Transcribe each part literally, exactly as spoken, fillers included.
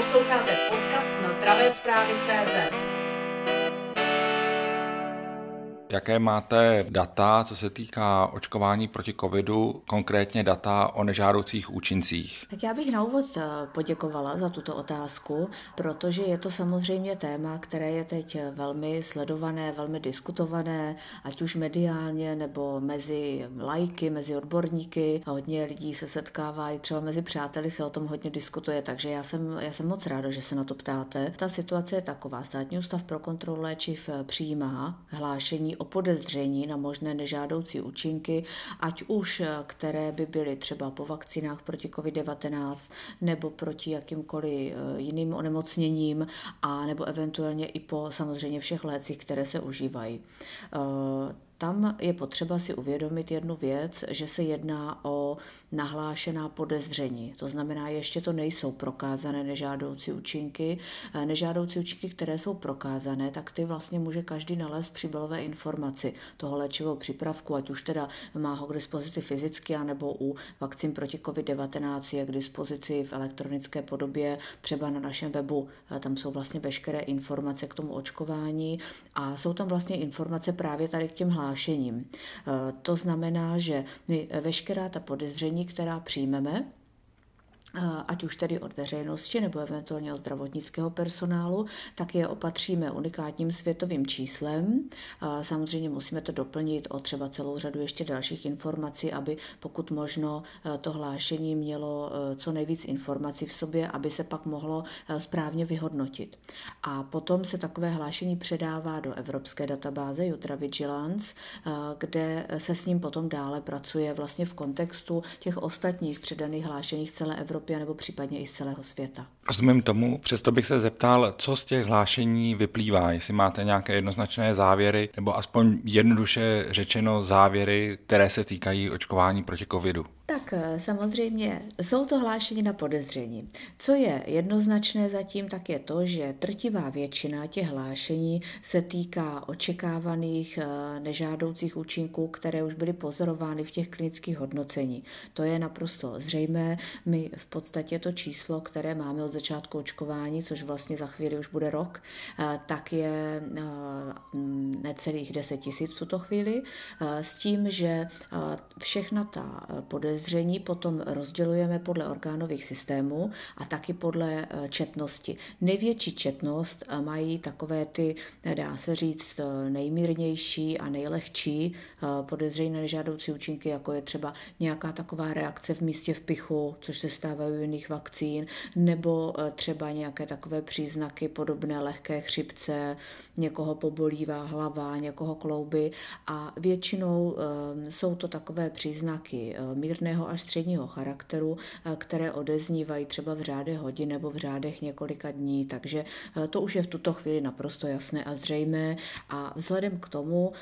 Posloucháte podcast na zdravé zprávy tečka cé zet. Jaké máte data, co se týká očkování proti covidu, konkrétně data o nežádoucích účincích? Tak já bych na úvod poděkovala za tuto otázku, protože je to samozřejmě téma, které je teď velmi sledované, velmi diskutované, ať už mediálně nebo mezi lajky, mezi odborníky. Hodně lidí se setkává, i třeba mezi přáteli se o tom hodně diskutuje, takže já jsem, já jsem moc ráda, že se na to ptáte. Ta situace je taková. Státní ústav pro kontrolu léčiv přijímá hlášení o podezření na možné nežádoucí účinky, ať už které by byly třeba po vakcinách proti covid devatenáct nebo proti jakýmkoliv jiným onemocněním a nebo eventuálně i po samozřejmě všech lécích, které se užívají. Tam je potřeba si uvědomit jednu věc, že se jedná o nahlášená podezření. To znamená, ještě to nejsou prokázané nežádoucí účinky. Nežádoucí účinky, které jsou prokázané, tak ty vlastně může každý nalézt příbalové informaci toho léčivého přípravku, ať už teda má ho k dispozici fyzicky, anebo u vakcín proti covid devatenáct je k dispozici v elektronické podobě, třeba na našem webu. Tam jsou vlastně veškeré informace k tomu očkování a jsou tam vlastně informace právě tady k těm hlášením. To znamená, že my veškerá ta podezření, která přijmeme, ať už tedy od veřejnosti nebo eventuálně od zdravotnického personálu, tak je opatříme unikátním světovým číslem. Samozřejmě musíme to doplnit o třeba celou řadu ještě dalších informací, aby pokud možno to hlášení mělo co nejvíc informací v sobě, aby se pak mohlo správně vyhodnotit. A potom se takové hlášení předává do evropské databáze Eurovigilance, kde se s ním potom dále pracuje vlastně v kontextu těch ostatních předaných hlášení z celé Evropy nebo případně i z celého světa. Rozumím tomu, přesto bych se zeptal, co z těch hlášení vyplývá, jestli máte nějaké jednoznačné závěry, nebo aspoň jednoduše řečeno závěry, které se týkají očkování proti covidu. Tak samozřejmě jsou to hlášení na podezření. Co je jednoznačné zatím, tak je to, že drtivá většina těch hlášení se týká očekávaných nežádoucích účinků, které už byly pozorovány v těch klinických hodnocení. To je naprosto zřejmé. My v podstatě to číslo, které máme od začátku očkování, což vlastně za chvíli už bude rok, tak je necelých deset tisíc v tuto chvíli, s tím, že všechna ta podezření zřejmě potom rozdělujeme podle orgánových systémů a taky podle četnosti. Největší četnost mají takové ty, dá se říct, nejmírnější a nejlehčí podezření na nežádoucí účinky, jako je třeba nějaká taková reakce v místě vpichu, což se stává u jiných vakcín, nebo třeba nějaké takové příznaky podobné lehké chřipce, někoho pobolívá hlava, někoho klouby a většinou jsou to takové příznaky mírné až středního charakteru, které odeznívají třeba v řádech hodin nebo v řádech několika dní, takže to už je v tuto chvíli naprosto jasné a zřejmé a vzhledem k tomu,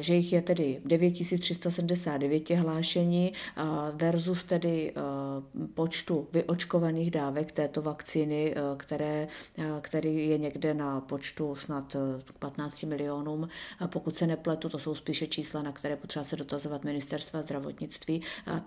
že jich je tedy devět tisíc tři sta sedmdesát devět hlášení versus tedy počtu vyočkovaných dávek této vakcíny, které, který je někde na počtu snad patnáct milionům, pokud se nepletu, to jsou spíše čísla, na které potřeba se dotazovat ministerstva zdravotnictví,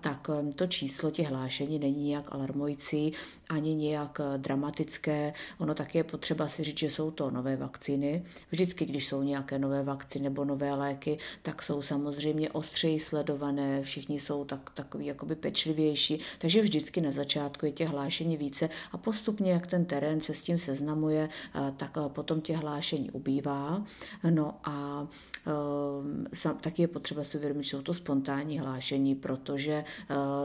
tak to číslo těch hlášení není nijak alarmující ani nijak dramatické. Ono taky je potřeba si říct, že jsou to nové vakcíny. Vždycky, když jsou nějaké nové vakcíny nebo nové léky, tak jsou samozřejmě ostřeji sledované, všichni jsou tak, takový jakoby pečlivější, takže vždycky na začátku je těch hlášení více a postupně, jak ten terén se s tím seznamuje, tak potom těch hlášení ubývá. No a taky je potřeba si uvědomit, že jsou to spontánní hlášení, protože že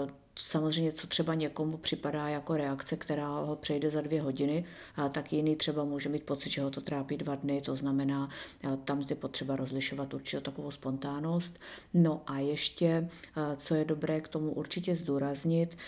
uh... samozřejmě, co třeba někomu připadá jako reakce, která ho přejde za dvě hodiny, tak jiný třeba může mít pocit, že ho to trápí dva dny, to znamená, tam je potřeba rozlišovat určitou takovou spontánnost. No a ještě, co je dobré k tomu určitě zdůraznit,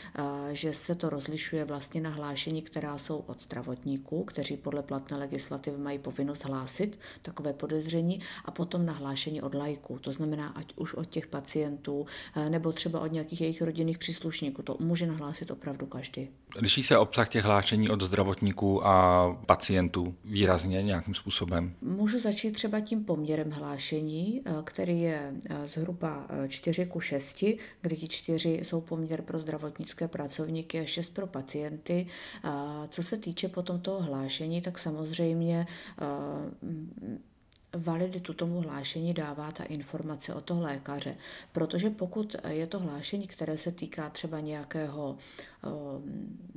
že se to rozlišuje vlastně na hlášení, která jsou od zdravotníků, kteří podle platné legislativy mají povinnost hlásit takové podezření, a potom na hlášení od laiků, to znamená, ať už od těch pacientů, nebo třeba od nějakých jejich rodinných příslušníků, zdravotníku. To může nahlásit opravdu každý. Liší se obsah těch hlášení od zdravotníků a pacientů výrazně nějakým způsobem? Můžu začít třeba tím poměrem hlášení, který je zhruba čtyři ku šesti, kdy ti čtyři jsou poměr pro zdravotnické pracovníky a šest pro pacienty. Co se týče potom toho hlášení, tak samozřejmě validitu tomu hlášení dává ta informace o toho lékaře, protože pokud je to hlášení, které se týká třeba nějakého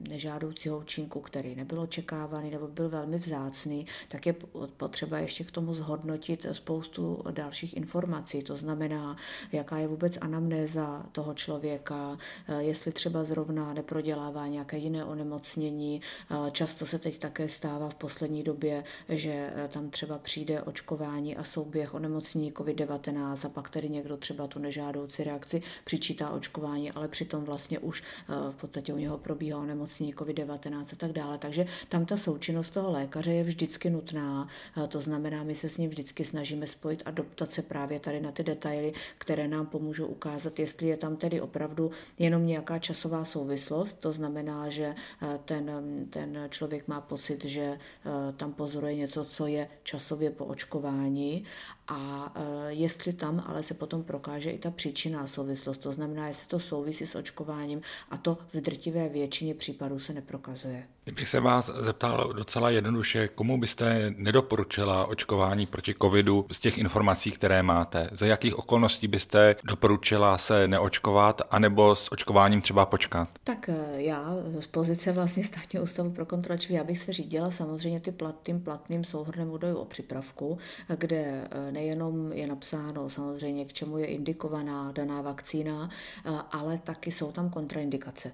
nežádoucího účinku, který nebyl očekávaný nebo byl velmi vzácný, tak je potřeba ještě k tomu zhodnotit spoustu dalších informací, to znamená, jaká je vůbec anamnéza toho člověka, jestli třeba zrovna neprodělává nějaké jiné onemocnění. Často se teď také stává v poslední době, že tam třeba přijde očkování a souběh onemocnění covid devatenáct a pak tedy někdo třeba tu nežádoucí reakci přičítá očkování, ale přitom vlastně už v podstatě u něho probíhá onemocnění covid devatenáct a tak dále. Takže tam ta součinnost toho lékaře je vždycky nutná, to znamená, my se s ním vždycky snažíme spojit a doptat se právě tady na ty detaily, které nám pomůžou ukázat, jestli je tam tedy opravdu jenom nějaká časová souvislost, to znamená, že ten, ten člověk má pocit, že tam pozoruje něco, co je časově po očkování, a jestli tam ale se potom prokáže i ta příčinná souvislost, to znamená, jestli to souvisí s očkováním, a to v drtivé většině případů se neprokazuje. Kdybych se vás zeptal docela jednoduše, komu byste nedoporučila očkování proti covidu z těch informací, které máte? Za jakých okolností byste doporučila se neočkovat, anebo s očkováním třeba počkat? Tak já z pozice vlastně Státního ústavu pro kontrolu léčiv, já bych se řídila samozřejmě ty plat, tím platným souhrnem údajů o přípravku, kde nejenom je napsáno samozřejmě, k čemu je indikovaná daná vakcína, ale taky jsou tam kontraindikace.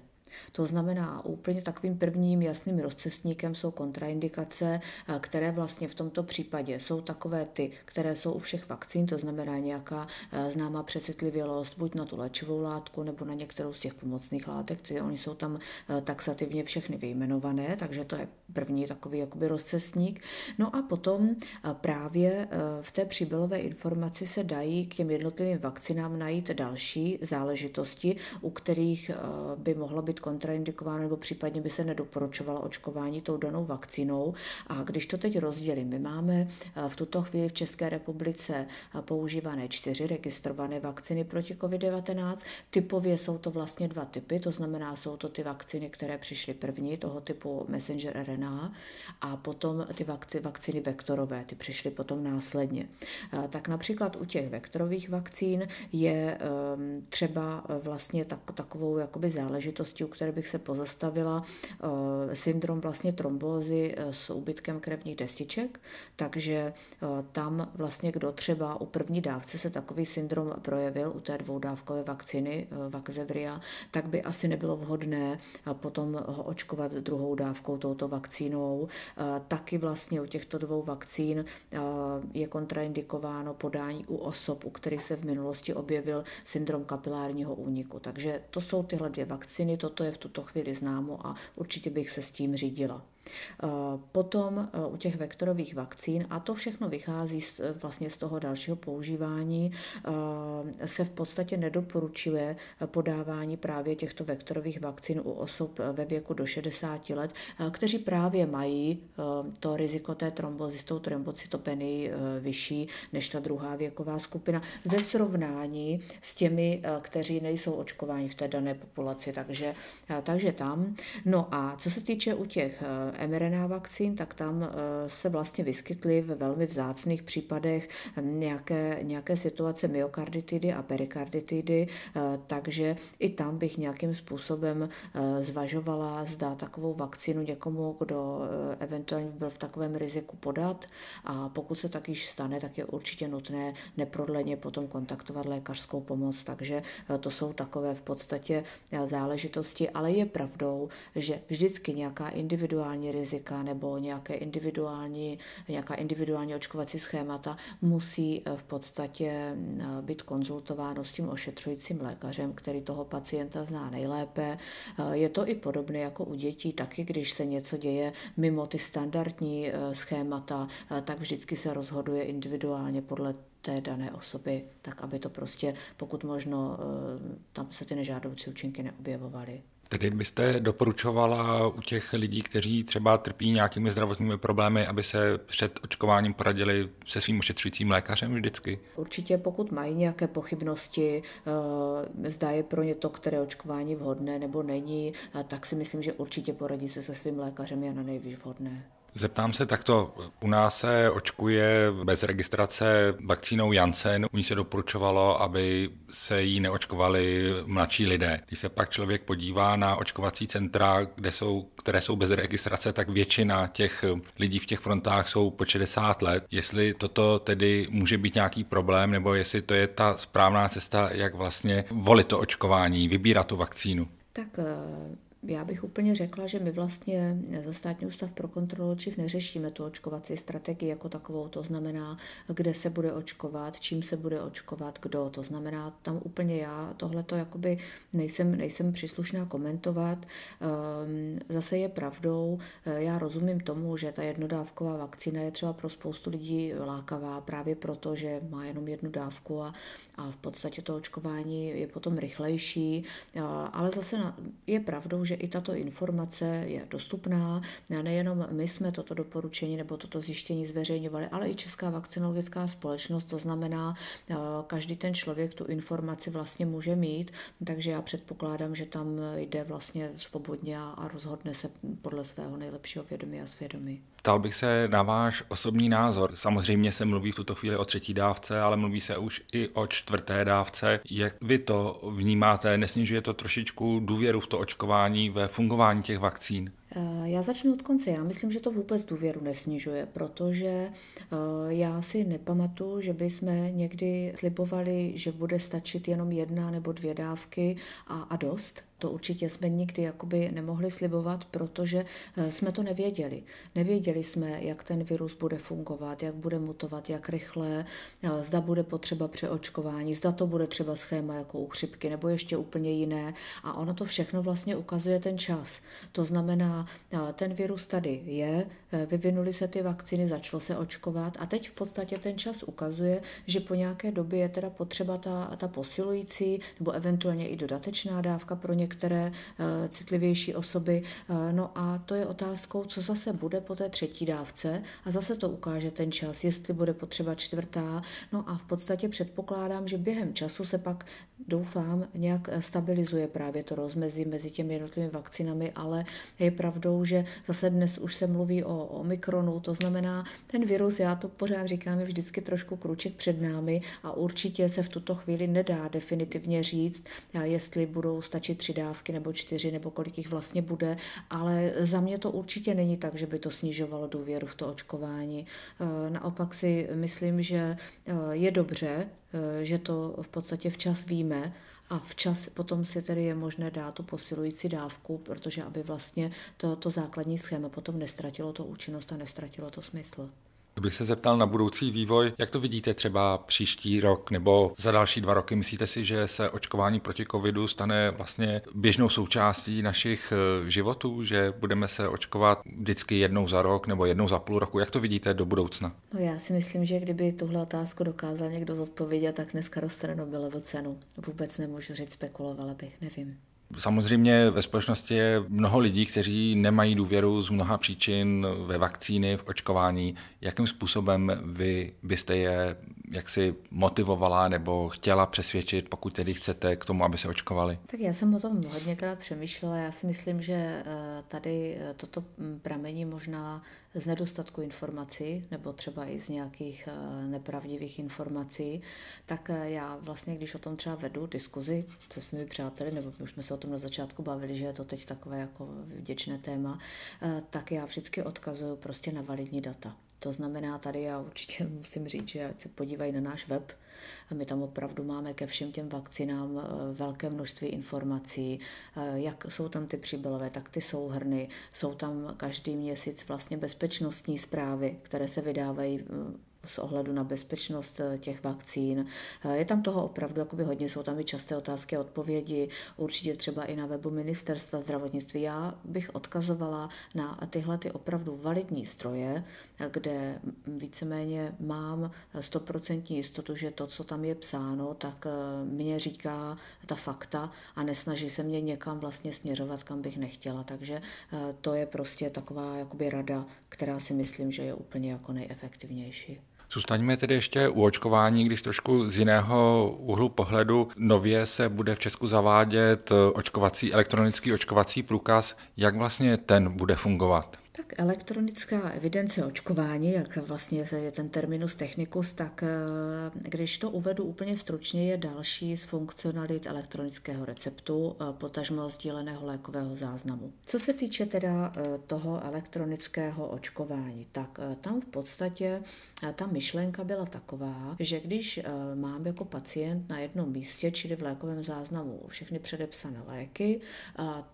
To znamená, úplně takovým prvním jasným rozcestníkem jsou kontraindikace, které vlastně v tomto případě jsou takové ty, které jsou u všech vakcín, to znamená nějaká známá přecitlivělost buď na tu léčivou látku nebo na některou z těch pomocných látek, které oni jsou tam taxativně všechny vyjmenované, takže to je první takový jakoby rozcestník. No a potom právě v té příbalové informaci se dají k těm jednotlivým vakcinám najít další záležitosti, u kterých by mohlo být kontraindikováno nebo případně by se nedoporučovalo očkování tou danou vakcínou. A když to teď rozdělím, my máme v tuto chvíli v České republice používané čtyři registrované vakcíny proti covid devatenáct. Typově jsou to vlastně dva typy, to znamená, jsou to ty vakcíny, které přišly první, toho typu messenger R N A, a potom ty vakcíny vektorové, ty přišly potom následně. Tak například u těch vektorových vakcín je třeba vlastně tak, takovou jakoby záležitostí, u které bych se pozastavila, syndrom vlastně trombózy s úbytkem krevních destiček, takže tam vlastně kdo třeba u první dávce se takový syndrom projevil u té dvoudávkové vakcíny Vaxzevria, tak by asi nebylo vhodné potom ho očkovat druhou dávkou touto vakcínou. Taky vlastně u těchto dvou vakcín je kontraindikováno podání u osob, u kterých se v minulosti objevil syndrom kapilárního úniku. Takže to jsou tyhle dvě vakcíny, toto je v tuto chvíli známo a určitě bych se s tím řídila. Potom u těch vektorových vakcín, a to všechno vychází z, vlastně z toho dalšího používání, se v podstatě nedoporučuje podávání právě těchto vektorových vakcín u osob ve věku do šedesáti let, kteří právě mají to riziko té trombozy s tou trombocytopenií vyšší než ta druhá věková skupina ve srovnání s těmi, kteří nejsou očkováni v té dané populaci, takže, takže tam. No a co se týče u těch mRNA vakcín, tak tam se vlastně vyskytly ve velmi vzácných případech nějaké, nějaké situace myokarditidy a perikarditidy, takže i tam bych nějakým způsobem zvažovala, zda takovou vakcínu někomu, kdo eventuálně byl v takovém riziku, podat, a pokud se tak již stane, tak je určitě nutné neprodleně potom kontaktovat lékařskou pomoc, takže to jsou takové v podstatě záležitosti, ale je pravdou, že vždycky nějaká individuální snižování rizika nebo nějaké individuální, nějaká individuální očkovací schémata musí v podstatě být konzultováno s tím ošetřujícím lékařem, který toho pacienta zná nejlépe. Je to i podobné jako u dětí, taky když se něco děje mimo ty standardní schémata, tak vždycky se rozhoduje individuálně podle té dané osoby, tak aby to prostě pokud možno tam se ty nežádoucí účinky neobjevovaly. Tedy byste doporučovala u těch lidí, kteří třeba trpí nějakými zdravotními problémy, aby se před očkováním poradili se svým ošetřujícím lékařem vždycky? Určitě, pokud mají nějaké pochybnosti, zda je pro ně to, které očkování vhodné nebo není, tak si myslím, že určitě poradit se se svým lékařem je na nejvíc vhodné. Zeptám se takto, u nás se očkuje bez registrace vakcínou Janssen, u ní se doporučovalo, aby se jí neočkovali mladší lidé. Když se pak člověk podívá na očkovací centra, kde jsou, které jsou bez registrace, tak většina těch lidí v těch frontách jsou po šedesát let. Jestli toto tedy může být nějaký problém, nebo jestli to je ta správná cesta, jak vlastně volit to očkování, vybírat tu vakcínu? Tak... Já bych úplně řekla, že my vlastně za Státní ústav pro kontrolu léčiv neřešíme tu očkovací strategii jako takovou, to znamená, kde se bude očkovat, čím se bude očkovat, kdo, to znamená, tam úplně já tohleto jakoby nejsem, nejsem příslušná komentovat. Zase je pravdou, já rozumím tomu, že ta jednodávková vakcína je třeba pro spoustu lidí lákavá právě proto, že má jenom jednu dávku a, a v podstatě to očkování je potom rychlejší, ale zase je pravdou, že že i tato informace je dostupná. Nejenom my jsme toto doporučení nebo toto zjištění zveřejňovali, ale i Česká vakcinologická společnost, to znamená, každý ten člověk tu informaci vlastně může mít, takže já předpokládám, že tam jde vlastně svobodně a rozhodne se podle svého nejlepšího vědomí a svědomí. Ptal bych se na váš osobní názor. Samozřejmě se mluví v tuto chvíli o třetí dávce, ale mluví se už i o čtvrté dávce. Jak vy to vnímáte? Nesnižuje to trošičku důvěru v to očkování, ve fungování těch vakcín? Já začnu od konce. Já myslím, že to vůbec důvěru nesnižuje, protože já si nepamatuju, že by jsme někdy slibovali, že bude stačit jenom jedna nebo dvě dávky a, a dost. To určitě jsme nikdy jakoby nemohli slibovat, protože jsme to nevěděli. Nevěděli jsme, jak ten virus bude fungovat, jak bude mutovat, jak rychle, zda bude potřeba přeočkování, zda to bude třeba schéma jako u chřipky nebo ještě úplně jiné. A ono to všechno vlastně ukazuje ten čas. To znamená, ten virus tady je, vyvinuly se ty vakcíny, začalo se očkovat a teď v podstatě ten čas ukazuje, že po nějaké době je teda potřeba ta, ta posilující nebo eventuálně i dodatečná dávka pro některé Některé citlivější osoby. No a to je otázkou, co zase bude po té třetí dávce a zase to ukáže ten čas, jestli bude potřeba čtvrtá. No a v podstatě předpokládám, že během času se pak, doufám, nějak stabilizuje právě to rozmezí mezi těmi jednotlivými vakcinami, ale je pravdou, že zase dnes už se mluví o omikronu, to znamená ten virus, já to pořád říkám, je vždycky trošku krůček před námi a určitě se v tuto chvíli nedá definitivně říct, jestli budou stačit tři dávky nebo čtyři, nebo kolik jich vlastně bude, ale za mě to určitě není tak, že by to snižovalo důvěru v to očkování. Naopak si myslím, že je dobře, že to v podstatě včas víme a včas potom si tedy je možné dát tu posilující dávku, protože aby vlastně to, to základní schéma potom nestratilo to účinnost a nestratilo to smysl. Kdybych se zeptal na budoucí vývoj, jak to vidíte třeba příští rok nebo za další dva roky? Myslíte si, že se očkování proti covidu stane vlastně běžnou součástí našich životů, že budeme se očkovat vždycky jednou za rok nebo jednou za půl roku? Jak to vidíte do budoucna? No já si myslím, že kdyby tuhle otázku dokázal někdo zodpovědět, tak dneska dostane Nobelovu cenu. Vůbec nemůžu říct, spekulovala bych, nevím. Samozřejmě ve společnosti je mnoho lidí, kteří nemají důvěru z mnoha příčin ve vakcíny, v očkování. Jakým způsobem vy byste je jaksi motivovala nebo chtěla přesvědčit, pokud tedy chcete, k tomu, aby se očkovali? Tak já jsem o tom hodněkrát přemýšlela. Já si myslím, že tady toto pramení možná z nedostatku informací nebo třeba i z nějakých nepravdivých informací, tak já vlastně, když o tom třeba vedu diskuzi se svými přáteli, nebo už jsme se o tom na začátku bavili, že je to teď takové jako vděčné téma, tak já vždycky odkazuju prostě na validní data. To znamená, tady já určitě musím říct, že ať se podívají na náš web. My tam opravdu máme ke všem těm vakcinám velké množství informací, jak jsou tam ty příbalové, tak ty souhrny, jsou tam každý měsíc vlastně bezpečnostní zprávy, které se vydávají s ohledu na bezpečnost těch vakcín. Je tam toho opravdu jakoby hodně, jsou tam i časté otázky a odpovědi, určitě třeba i na webu Ministerstva zdravotnictví. Já bych odkazovala na tyhle ty opravdu validní zdroje, kde víceméně mám stoprocentní jistotu, že to, co tam je psáno, tak mě říká ta fakta a nesnaží se mě někam vlastně směřovat, kam bych nechtěla. Takže to je prostě taková jakoby rada, která si myslím, že je úplně jako nejefektivnější. Zůstaňme tedy ještě u očkování, když trošku z jiného úhlu pohledu. Nově se bude v Česku zavádět očkovací, elektronický očkovací průkaz. Jak vlastně ten bude fungovat? Tak elektronická evidence očkování, jak vlastně je ten terminus technicus, tak když to uvedu úplně stručně, je další z funkcionalit elektronického receptu, potažmo sdíleného lékového záznamu. Co se týče teda toho elektronického očkování, tak tam v podstatě ta myšlenka byla taková, že když mám jako pacient na jednom místě, čili v lékovém záznamu všechny předepsané léky,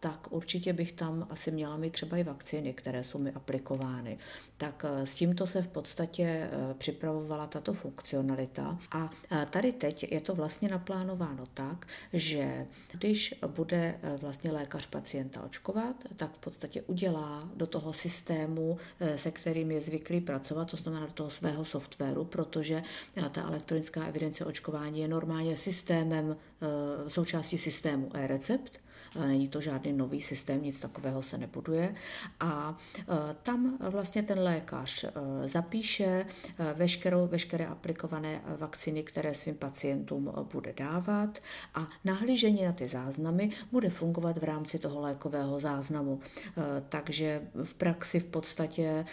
tak určitě bych tam asi měla mít třeba i vakcíny, které jsou mi aplikovány. Tak s tímto se v podstatě připravovala tato funkcionalita a tady teď je to vlastně naplánováno tak, že když bude vlastně lékař pacienta očkovat, tak v podstatě udělá do toho systému, se kterým je zvyklý pracovat, to znamená do toho svého softwaru, protože ta elektronická evidence očkování je normálně systémem, součástí systému e-recept. Není to žádný nový systém, nic takového se nebuduje. A tam vlastně ten lékař zapíše veškerou, veškeré aplikované vakcíny, které svým pacientům bude dávat a nahlížení na ty záznamy bude fungovat v rámci toho lékového záznamu. Takže v praxi v podstatě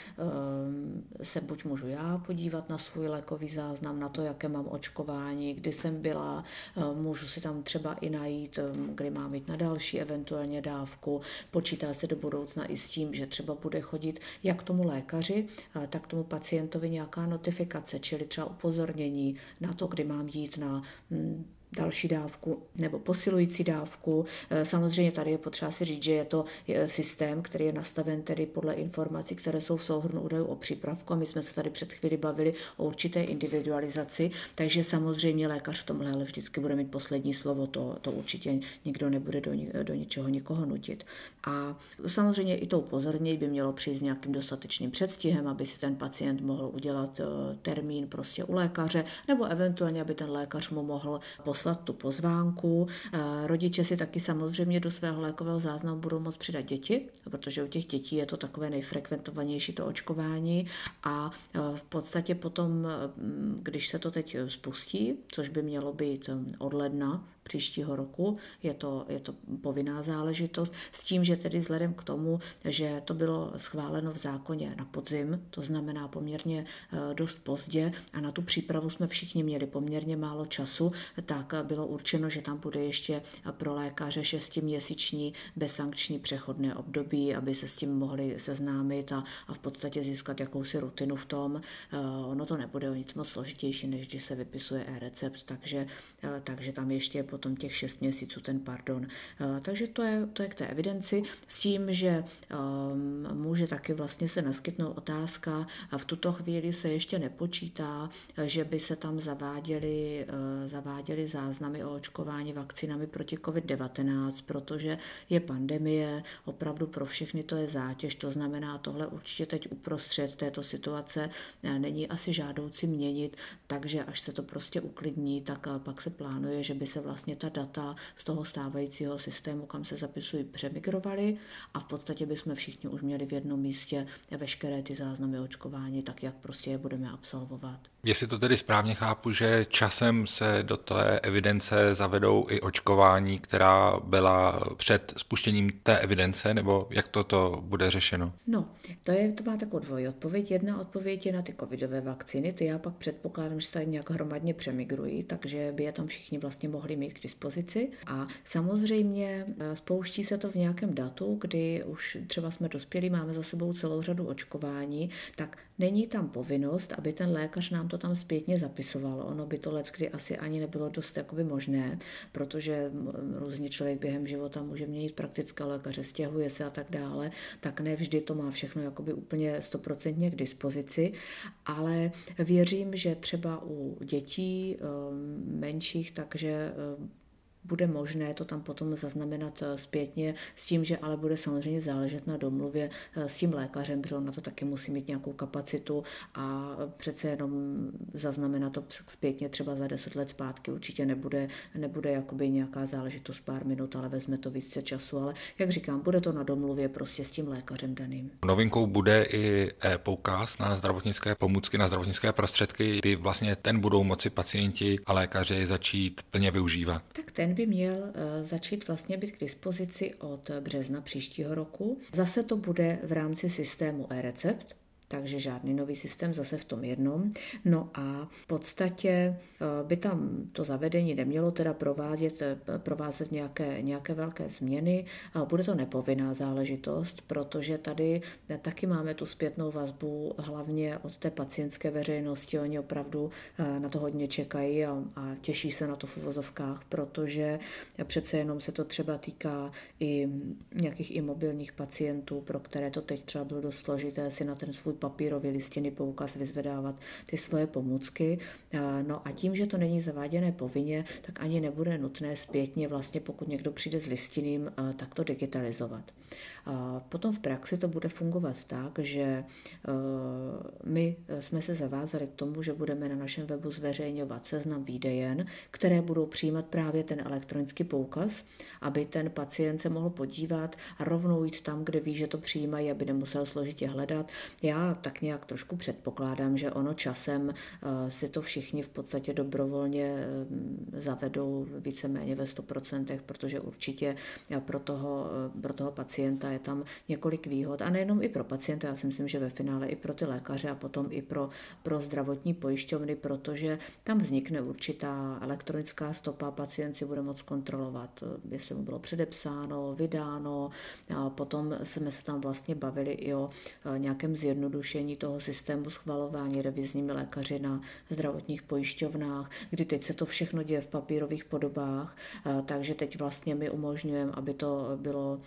se buď můžu já podívat na svůj lékový záznam, na to, jaké mám očkování, kdy jsem byla, můžu si tam třeba i najít, kdy mám jít na další eventuálně dávku. Počítá se do budoucna i s tím, že třeba bude chodit jak tomu lékaři, tak tomu pacientovi nějaká notifikace, čili třeba upozornění na to, kdy mám jít na další dávku nebo posilující dávku. Samozřejmě tady je potřeba si říct, že je to systém, který je nastaven tedy podle informací, které jsou v souhrnu údajů o přípravku a my jsme se tady před chvíli bavili o určité individualizaci, takže samozřejmě lékař v tomhle vždycky bude mít poslední slovo, to, to určitě nikdo nebude do, do ničeho nikoho nutit. A samozřejmě i to upozornění by mělo přijít s nějakým dostatečným předstihem, aby si ten pacient mohl udělat termín prostě u lékaře nebo eventuálně, aby ten lékař mu mohl poslat tu pozvánku. Rodiče si taky samozřejmě do svého lékového záznamu budou moct přidat děti, protože u těch dětí je to takové nejfrekventovanější to očkování a v podstatě potom, když se to teď spustí, což by mělo být od ledna příštího roku, je to, je to povinná záležitost, s tím, že tedy vzhledem k tomu, že to bylo schváleno v zákoně na podzim, to znamená poměrně dost pozdě a na tu přípravu jsme všichni měli poměrně málo času, tak bylo určeno, že tam bude ještě pro lékaře šestiměsíční bezsankční přechodné období, aby se s tím mohli seznámit a, a v podstatě získat jakousi rutinu v tom. Ono to nebude o nic moc složitější, než když se vypisuje e-recept, takže, takže tam ještě je potom těch šest měsíců ten pardon. Takže to je, to je k té evidenci s tím, že um, může taky vlastně se naskytnout otázka a v tuto chvíli se ještě nepočítá, že by se tam zaváděly, uh, zaváděly záznamy o očkování vakcinami proti covid devatenáct, protože je pandemie, opravdu pro všechny to je zátěž, to znamená tohle určitě teď uprostřed této situace není asi žádoucí měnit, takže až se to prostě uklidní, tak pak se plánuje, že by se vlastně vlastně ta data z toho stávajícího systému, kam se zapisují, přemigrovali a v podstatě bychom všichni už měli v jednom místě veškeré ty záznamy očkování, tak jak prostě je budeme absolvovat. Jestli to tedy správně chápu, že časem se do té evidence zavedou i očkování, která byla před spuštěním té evidence, nebo jak toto bude řešeno? No, to, je, to má takovou dvojí odpověď. Jedna odpověď je na ty covidové vakcíny, ty já pak předpokládám, že se tady nějak hromadně přemigrují, takže by je tam všichni vlastně mohli mít k dispozici. A samozřejmě spouští se to v nějakém datu, kdy už třeba jsme dospělí, máme za sebou celou řadu očkování, tak není tam povinnost, aby ten lékař nám to to tam zpětně zapisovalo. Ono by to leckdy asi ani nebylo dost jakoby možné, protože různě člověk během života může měnit praktické lékaře, stěhuje se a tak dále, tak ne vždy to má všechno jakoby úplně stoprocentně k dispozici, ale věřím, že třeba u dětí menších, takže bude možné to tam potom zaznamenat zpětně s tím, že ale bude samozřejmě záležet na domluvě s tím lékařem, protože on na to taky musí mít nějakou kapacitu a přece jenom zaznamenat to zpětně třeba za deset let zpátky určitě nebude, nebude jakoby nějaká záležitost pár minut, ale vezme to více času, ale jak říkám, bude to na domluvě prostě s tím lékařem daným. Novinkou bude i e-poukaz na zdravotnické pomůcky, na zdravotnické prostředky, kdy vlastně ten budou moci pacienti a lékaři začít plně využívat. Tak ten by měl začít vlastně být k dispozici od března příštího roku. Zase to bude v rámci systému e-recept, takže žádný nový systém zase v tom jednom. No a v podstatě by tam to zavedení nemělo teda provádět, provázet nějaké, nějaké velké změny. Bude to nepovinná záležitost, protože tady taky máme tu zpětnou vazbu hlavně od té pacientské veřejnosti. Oni opravdu na to hodně čekají a, a těší se na to v uvozovkách, protože přece jenom se to třeba týká i nějakých imobilních pacientů, pro které to teď třeba bylo dost složité si na ten svůj papírový listinný poukaz vyzvedávat ty svoje pomůcky. No a tím, že to není zaváděné povinně, tak ani nebude nutné zpětně vlastně, pokud někdo přijde s listinným, tak to digitalizovat. A potom v praxi to bude fungovat tak, že my jsme se zavázali k tomu, že budeme na našem webu zveřejňovat seznam výdejen, které budou přijímat právě ten elektronický poukaz, aby ten pacient se mohl podívat a rovnou jít tam, kde ví, že to přijímají, aby nemusel složitě hledat. Já Já tak nějak trošku předpokládám, že ono časem si to všichni v podstatě dobrovolně zavedou víceméně ve sto procent, protože určitě pro toho, pro toho pacienta je tam několik výhod. A nejenom i pro pacienta, já si myslím, že ve finále i pro ty lékaře a potom i pro, pro zdravotní pojišťovny, protože tam vznikne určitá elektronická stopa, pacient si bude moct kontrolovat, jestli mu bylo předepsáno, vydáno. A potom jsme se tam vlastně bavili i o nějakém zjednodušení toho systému schvalování revizními lékaři na zdravotních pojišťovnách, kdy teď se to všechno děje v papírových podobách, takže teď vlastně my umožňujeme, aby to bylo,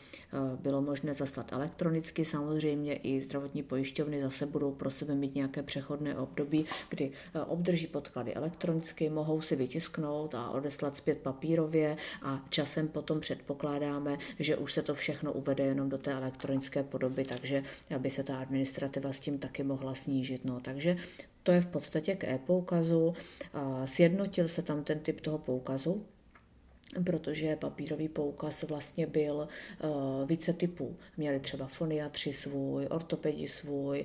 bylo možné zaslat elektronicky. Samozřejmě i zdravotní pojišťovny zase budou pro sebe mít nějaké přechodné období, kdy obdrží podklady elektronicky, mohou si vytisknout a odeslat zpět papírově a časem potom předpokládáme, že už se to všechno uvede jenom do té elektronické podoby, takže aby se ta administrativa s tím taky mohla snížit. No, takže to je v podstatě k e-poukazu. Sjednotil se tam ten typ toho poukazu, protože papírový poukaz vlastně byl uh, více typů. Měli třeba foniatři svůj, ortopedi svůj,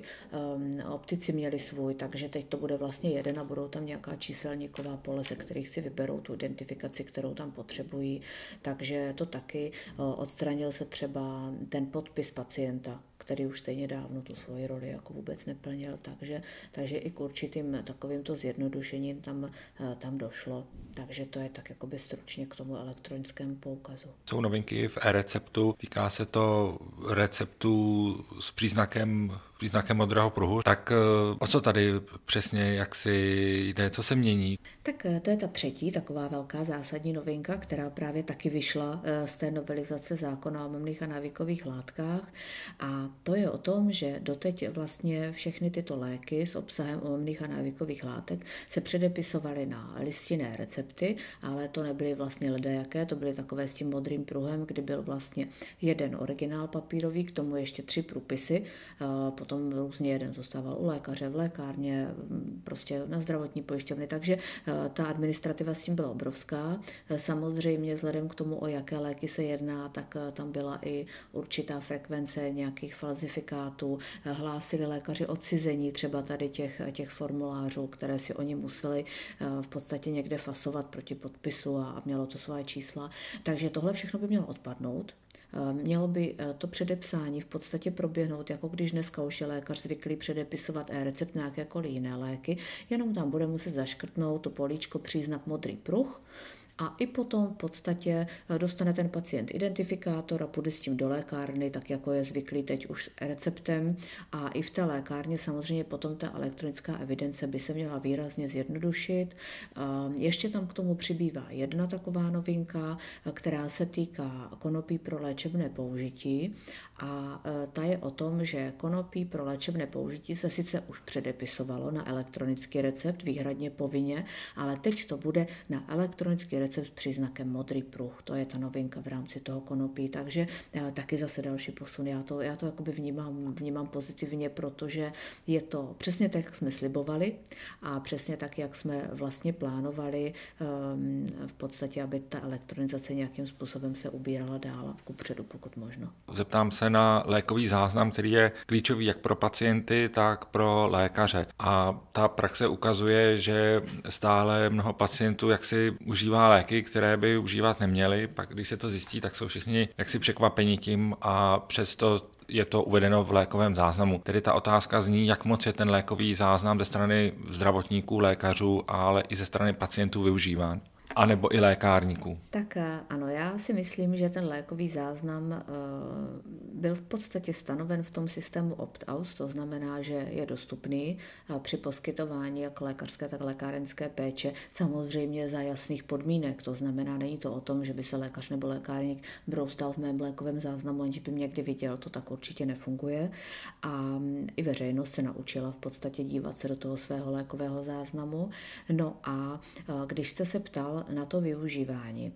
um, optici měli svůj, takže teď to bude vlastně jeden a budou tam nějaká číselníková pole, ze kterých si vyberou tu identifikaci, kterou tam potřebují. Takže to taky uh, odstranil se třeba ten podpis pacienta, který už stejně dávno tu svoji roli jako vůbec neplnil, takže, takže i k určitým takovýmto zjednodušením tam, tam došlo. Takže to je tak jakoby stručně k tomu elektronickému poukazu. Jsou novinky v e-receptu, týká se to receptů s příznakem, příznakem modrého pruhu, tak o co tady přesně, jak si jde, co se mění? Tak to je ta třetí taková velká zásadní novinka, která právě taky vyšla z té novelizace zákona o omamných a návykových látkách a to je o tom, že doteď vlastně všechny tyto léky s obsahem omamných a návykových látek se předepisovaly na listinné recepty, ale to nebyly vlastně ledajaké, to byly takové s tím modrým pruhem, kdy byl vlastně jeden originál papírový, k tomu ještě tři průpisy, potom potom různě jeden zůstával u lékaře, v lékárně, prostě na zdravotní pojišťovny, takže ta administrativa s tím byla obrovská. Samozřejmě vzhledem k tomu, o jaké léky se jedná, tak tam byla i určitá frekvence nějakých falzifikátů. Hlásili lékaři odcizení třeba tady těch, těch formulářů, které si oni museli v podstatě někde fasovat proti podpisu a, a mělo to svá čísla. Takže tohle všechno by mělo odpadnout. Mělo by to předepsání v podstatě proběhnout, jako když dneska už je lékař zvyklý předepisovat e-recept na jakékoliv jiné léky, jenom tam bude muset zaškrtnout to políčko příznak modrý pruh a i potom v podstatě dostane ten pacient identifikátor a půjde s tím do lékárny, tak jako je zvyklý teď už s receptem. A i v té lékárně samozřejmě potom ta elektronická evidence by se měla výrazně zjednodušit. Ještě tam k tomu přibývá jedna taková novinka, která se týká konopí pro léčebné použití. A ta je o tom, že konopí pro léčebné použití se sice už předepisovalo na elektronický recept, výhradně povinně, ale teď to bude na elektronický recept s příznakem modrý pruh. To je ta novinka v rámci toho konopí, takže taky zase další posun. Já to, já to jakoby vnímám, vnímám pozitivně, protože je to přesně tak, jak jsme slibovali a přesně tak, jak jsme vlastně plánovali v podstatě, aby ta elektronizace nějakým způsobem se ubírala dál kupředu, pokud možno. Zeptám se na lékový záznam, který je klíčový jak pro pacienty, tak pro lékaře. A ta praxe ukazuje, že stále mnoho pacientů jaksi užívá léky, které by užívat neměli. Pak když se to zjistí, tak jsou všichni jaksi překvapeni tím a přesto je to uvedeno v lékovém záznamu. Tedy ta otázka zní, jak moc je ten lékový záznam ze strany zdravotníků, lékařů, ale i ze strany pacientů využíván. A nebo i lékárníků. Tak ano, já si myslím, že ten lékový záznam byl v podstatě stanoven v tom systému opt-out, to znamená, že je dostupný při poskytování jak lékařské, tak lékárenské péče, samozřejmě za jasných podmínek, to znamená, není to o tom, že by se lékař nebo lékárník broustal v mém lékovém záznamu, aniž by mě někdy viděl, to tak určitě nefunguje. A i veřejnost se naučila v podstatě dívat se do toho svého lékového záznamu. No a když jste se ptal na to využívání.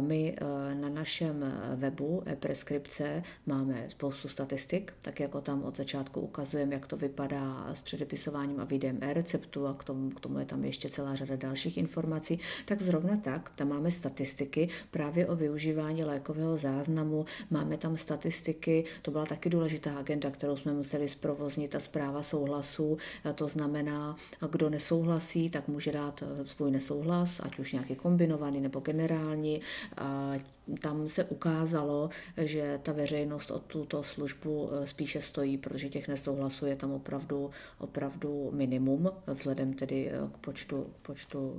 My na našem webu e-preskripce máme spoustu statistik, tak jako tam od začátku ukazujeme, jak to vypadá s předepisováním a výdejem e-receptu a k tomu, k tomu je tam ještě celá řada dalších informací, tak zrovna tak, tam máme statistiky právě o využívání lékového záznamu, máme tam statistiky, to byla taky důležitá agenda, kterou jsme museli zprovoznit, a zpráva souhlasu, to znamená, kdo nesouhlasí, tak může dát svůj nesouhlas, ať už nějaký kombinovaný nebo generální. A tam se ukázalo, že ta veřejnost o tuto službu spíše stojí, protože těch nesouhlasů je tam opravdu, opravdu minimum, vzhledem tedy k počtu, počtu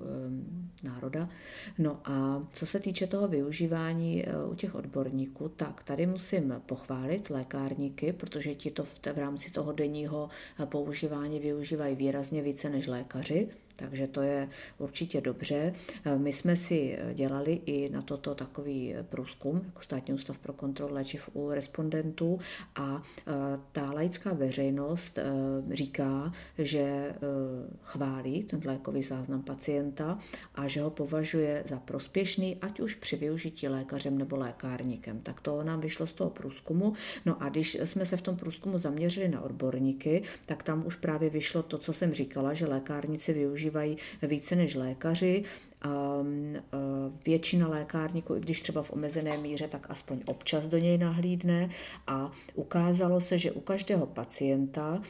národa. No a co se týče toho využívání u těch odborníků, tak tady musím pochválit lékárníky, protože ti to v, v rámci toho denního používání využívají výrazně více než lékaři. Takže to je určitě dobře. My jsme si dělali i na toto takový průzkum, jako Státní ústav pro kontrolu léčiv u respondentů, a ta laická veřejnost říká, že chválí ten lékový záznam pacienta a že ho považuje za prospěšný, ať už při využití lékařem nebo lékárníkem. Tak to nám vyšlo z toho průzkumu. No a když jsme se v tom průzkumu zaměřili na odborníky, tak tam už právě vyšlo to, co jsem říkala, že lékárníci využívají více než lékaři. Většina lékárníků, i když třeba v omezené míře, tak aspoň občas do něj nahlídne, a ukázalo se, že u každého pacienta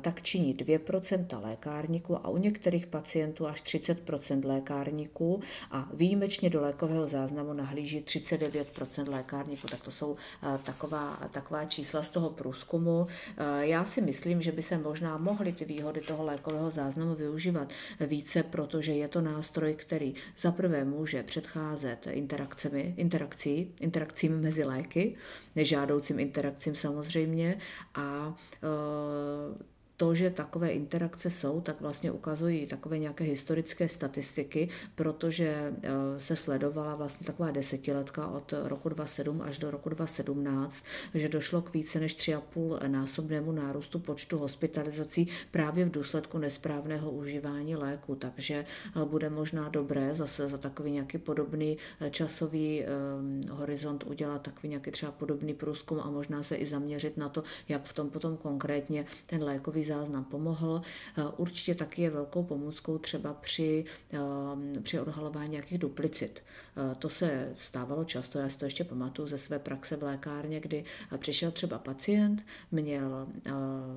tak činí dvě procenta lékárníků a u některých pacientů až třicet procent lékárníků a výjimečně do lékového záznamu nahlíží třicet devět procent lékárníků. Tak to jsou taková, taková čísla z toho průzkumu. Já si myslím, že by se možná mohly ty výhody toho lékového záznamu využívat více, protože je to nástroj, který zaprvé může předcházet interakcemi, interakcí, interakcím mezi léky, nežádoucím interakcím samozřejmě, a e, to, že takové interakce jsou, tak vlastně ukazují takové nějaké historické statistiky, protože se sledovala vlastně taková desetiletka od roku dva tisíce sedm až do roku dva tisíce sedmnáct, že došlo k více než tři a půl násobnému nárůstu počtu hospitalizací právě v důsledku nesprávného užívání léku, takže bude možná dobré zase za takový nějaký podobný časový horizont udělat takový nějaký třeba podobný průzkum a možná se i zaměřit na to, jak v tom potom konkrétně ten lékový záznam pomohl. Určitě taky je velkou pomůckou třeba při, při odhalování nějakých duplicit. To se stávalo často, já si to ještě pamatuju ze své praxe v lékárně, kdy přišel třeba pacient, měl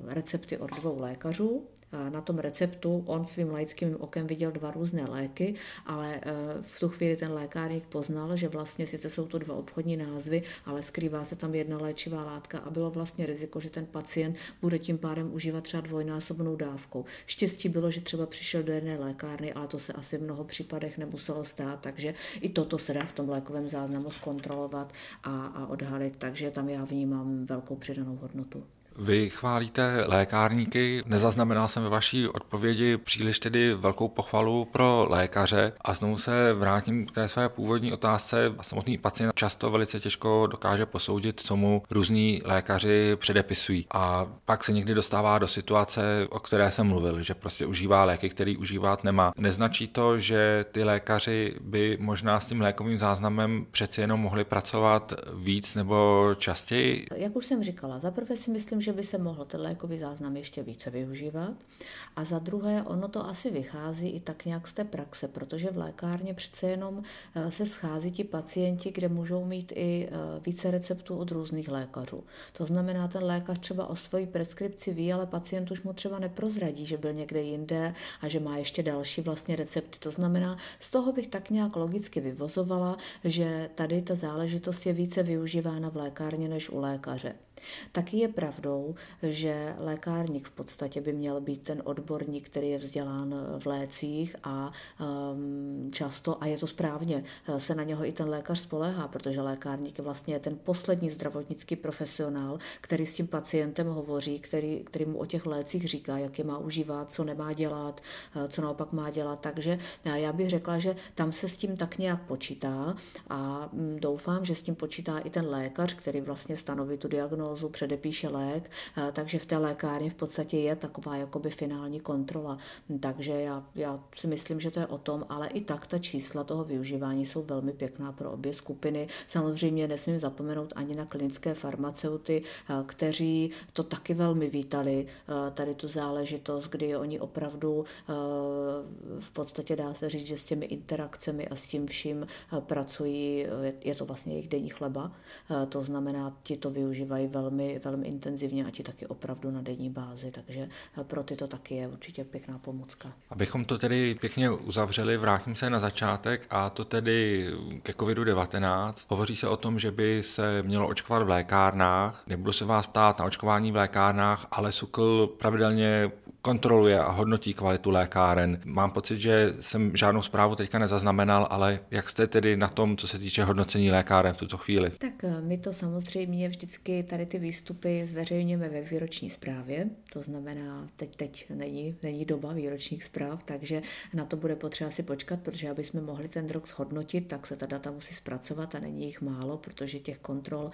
recepty od dvou lékařů, na tom receptu on svým laickým okem viděl dva různé léky, ale v tu chvíli ten lékárník poznal, že vlastně sice jsou to dva obchodní názvy, ale skrývá se tam jedna léčivá látka a bylo vlastně riziko, že ten pacient bude tím pádem užívat třeba dvojnásobnou dávkou. Štěstí bylo, že třeba přišel do jedné lékárny, ale to se asi v mnoho případech nemuselo stát, takže i toto se dá v tom lékovém záznamu zkontrolovat a, a odhalit, takže tam já vnímám velkou přidanou hodnotu. Vy chválíte lékárníky, nezaznamenal jsem ve vaší odpovědi příliš tedy velkou pochvalu pro lékaře a znovu se vrátím k té své původní otázce. Samotný pacient často velice těžko dokáže posoudit, co mu různí lékaři předepisují a pak se někdy dostává do situace, o které jsem mluvil, že prostě užívá léky, který užívat nemá. Neznačí to, že ty lékaři by možná s tím lékovým záznamem přeci jenom mohli pracovat víc nebo častěji? Jak už jsem říkala, zaprvé si myslím, že by se mohl ten lékový záznam ještě více využívat. A za druhé, ono to asi vychází i tak nějak z té praxe, protože v lékárně přece jenom se schází ti pacienti, kde můžou mít i více receptů od různých lékařů. To znamená, ten lékař třeba o svoji preskripci ví, ale pacient už mu třeba neprozradí, že byl někde jinde a že má ještě další vlastně recepty. To znamená, z toho bych tak nějak logicky vyvozovala, že tady ta záležitost je více využívána v lékárně než u lékaře. Taky je pravdou, že lékárník v podstatě by měl být ten odborník, který je vzdělán v lécích a um, často, a je to správně, se na něho i ten lékař spoléhá, protože lékárník je vlastně ten poslední zdravotnický profesionál, který s tím pacientem hovoří, který, který mu o těch lécích říká, jak je má užívat, co nemá dělat, co naopak má dělat. Takže já bych řekla, že tam se s tím tak nějak počítá a doufám, že s tím počítá i ten lékař, který vlastně stanoví tu diagnózu, předepíše lék, takže v té lékárně v podstatě je taková jakoby finální kontrola. Takže já, já si myslím, že to je o tom, ale i tak ta čísla toho využívání jsou velmi pěkná pro obě skupiny. Samozřejmě nesmím zapomenout ani na klinické farmaceuty, kteří to taky velmi vítali, tady tu záležitost, kdy oni opravdu v podstatě dá se říct, že s těmi interakcemi a s tím vším pracují, je to vlastně jejich denní chleba, to znamená, ti to využívají velmi, velmi intenzivně a ti taky opravdu na denní bázi, takže pro ty to taky je určitě pěkná pomůcka. Abychom to tedy pěkně uzavřeli, vrátím se na začátek a to tedy ke kovidu devatenáct. Hovoří se o tom, že by se mělo očkovat v lékárnách. Nebudu se vás ptát na očkování v lékárnách, ale Sukl pravidelně kontroluje a hodnotí kvalitu lékáren. Mám pocit, že jsem žádnou zprávu teďka nezaznamenal, ale jak jste tedy na tom, co se týče hodnocení lékáren v tuto chvíli? Tak my to samozřejmě vždycky tady ty výstupy zveřejňujeme ve výroční zprávě, to znamená, teď, teď není, není doba výročních zpráv, takže na to bude potřeba si počkat, protože aby jsme mohli ten rok shodnotit, tak se ta data musí zpracovat a není jich málo, protože těch kontrol uh,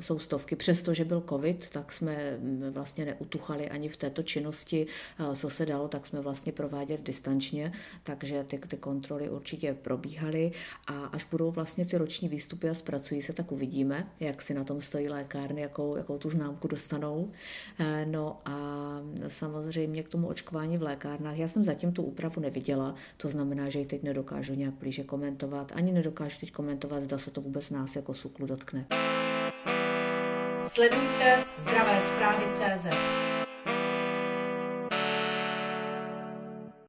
jsou stovky. Přestože byl covid, tak jsme vlastně neutuchali ani v této činnosti, uh, co se dalo, tak jsme vlastně prováděli distančně, takže ty, ty kontroly určitě probíhaly a až budou vlastně ty roční výstupy a zpracují se, tak uvidíme, jak si na tom stojí lékař, Jakou, jakou tu známku dostanou. No a samozřejmě k tomu očkování v lékárnách. Já jsem zatím tu úpravu neviděla, to znamená, že ji teď nedokážu nějak blíže komentovat, ani nedokážu teď komentovat, zda se to vůbec nás jako Suklu dotkne. Sledujte zdravé zprávy tečka cé zet.